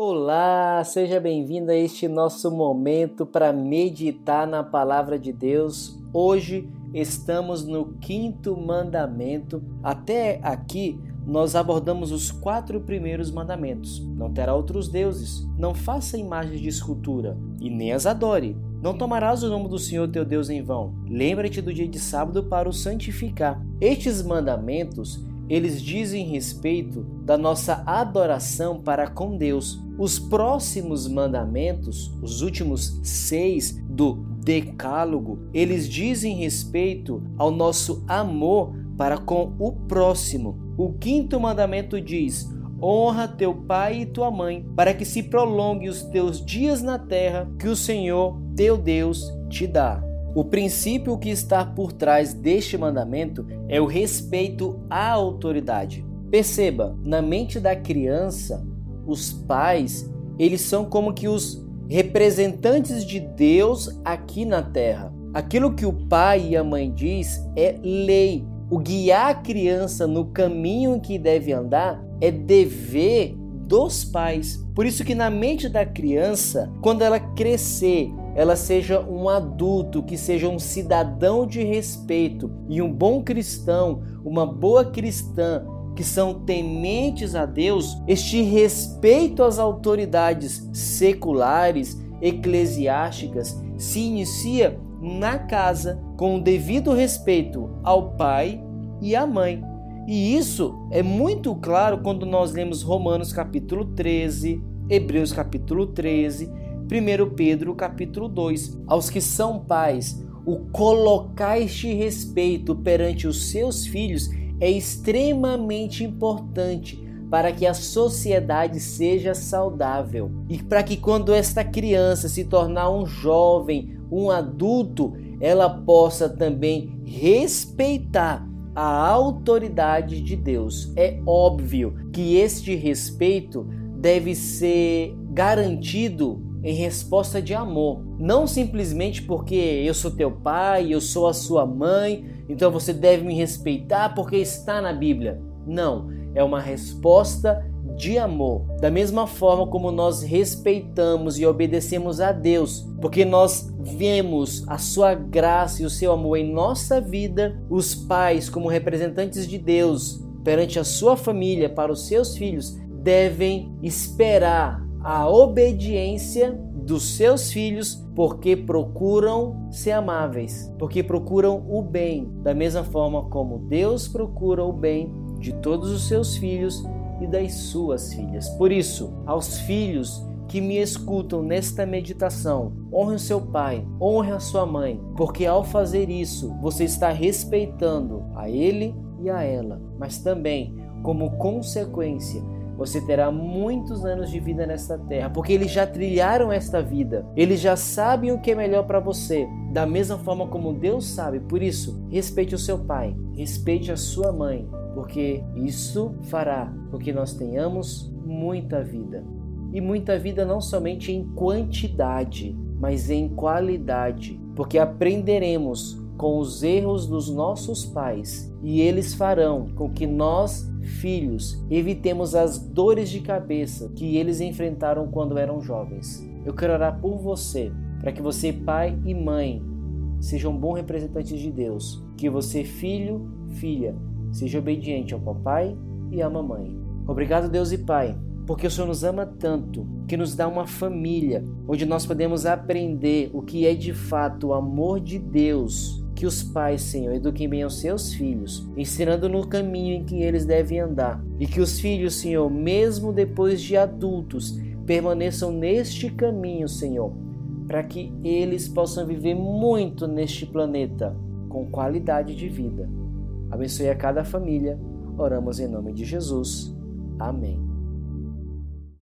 Olá, seja bem-vindo a este nosso momento para meditar na Palavra de Deus. Hoje estamos no quinto mandamento. Até aqui nós abordamos os 4 primeiros mandamentos. Não terá outros deuses, não faça imagens de escultura e nem as adore. Não tomarás o nome do Senhor teu Deus em vão. Lembra-te do dia de sábado para o santificar. Estes mandamentos, eles dizem respeito da nossa adoração para com Deus. Os próximos mandamentos, os últimos 6 do Decálogo, eles dizem respeito ao nosso amor para com o próximo. O 5º mandamento diz: honra teu pai e tua mãe, para que se prolongue os teus dias na terra que o Senhor teu Deus te dá. O princípio que está por trás deste mandamento é o respeito à autoridade. Perceba, na mente da criança, os pais, eles são como que os representantes de Deus aqui na terra. Aquilo que o pai e a mãe diz é lei. O guiar a criança no caminho em que deve andar é dever dos pais. Por isso que na mente da criança, quando ela crescer, ela seja um adulto, que seja um cidadão de respeito e um bom cristão, uma boa cristã, que são tementes a Deus, este respeito às autoridades seculares, eclesiásticas, se inicia na casa, com o devido respeito ao pai e à mãe. E isso é muito claro quando nós lemos Romanos capítulo 13, Hebreus capítulo 13, 1 Pedro capítulo 2. Aos que são pais, o colocar este respeito perante os seus filhos é extremamente importante para que a sociedade seja saudável e para que quando esta criança se tornar um jovem, um adulto, ela possa também respeitar a autoridade de Deus. É óbvio que este respeito deve ser garantido em resposta de amor, não simplesmente porque eu sou teu pai, eu sou a sua mãe, então você deve me respeitar porque está na Bíblia. Não, é uma resposta de amor. Da mesma forma como nós respeitamos e obedecemos a Deus, porque nós vemos a sua graça e o seu amor em nossa vida, os pais, como representantes de Deus perante a sua família, para os seus filhos, devem esperar a obediência dos seus filhos, porque procuram ser amáveis, porque procuram o bem, da mesma forma como Deus procura o bem de todos os seus filhos e das suas filhas. Por isso, aos filhos que me escutam nesta meditação, honre o seu pai, honre a sua mãe, porque ao fazer isso, você está respeitando a ele e a ela, mas também, como consequência, você terá muitos anos de vida nesta terra, porque eles já trilharam esta vida, eles já sabem o que é melhor para você, da mesma forma como Deus sabe. Por isso, respeite o seu pai, respeite a sua mãe, porque isso fará com que nós tenhamos muita vida. E muita vida não somente em quantidade, mas em qualidade, porque aprenderemos com os erros dos nossos pais, e eles farão com que nós, filhos, evitemos as dores de cabeça que eles enfrentaram quando eram jovens. Eu quero orar por você, para que você, pai e mãe, sejam bons representantes de Deus, que você, filho, filha, seja obediente ao papai e à mamãe. Obrigado, Deus e Pai, porque o Senhor nos ama tanto, que nos dá uma família onde nós podemos aprender o que é de fato o amor de Deus. Que os pais, Senhor, eduquem bem os seus filhos, ensinando no caminho em que eles devem andar. E que os filhos, Senhor, mesmo depois de adultos, permaneçam neste caminho, Senhor, para que eles possam viver muito neste planeta, com qualidade de vida. Abençoe a cada família. Oramos em nome de Jesus. Amém.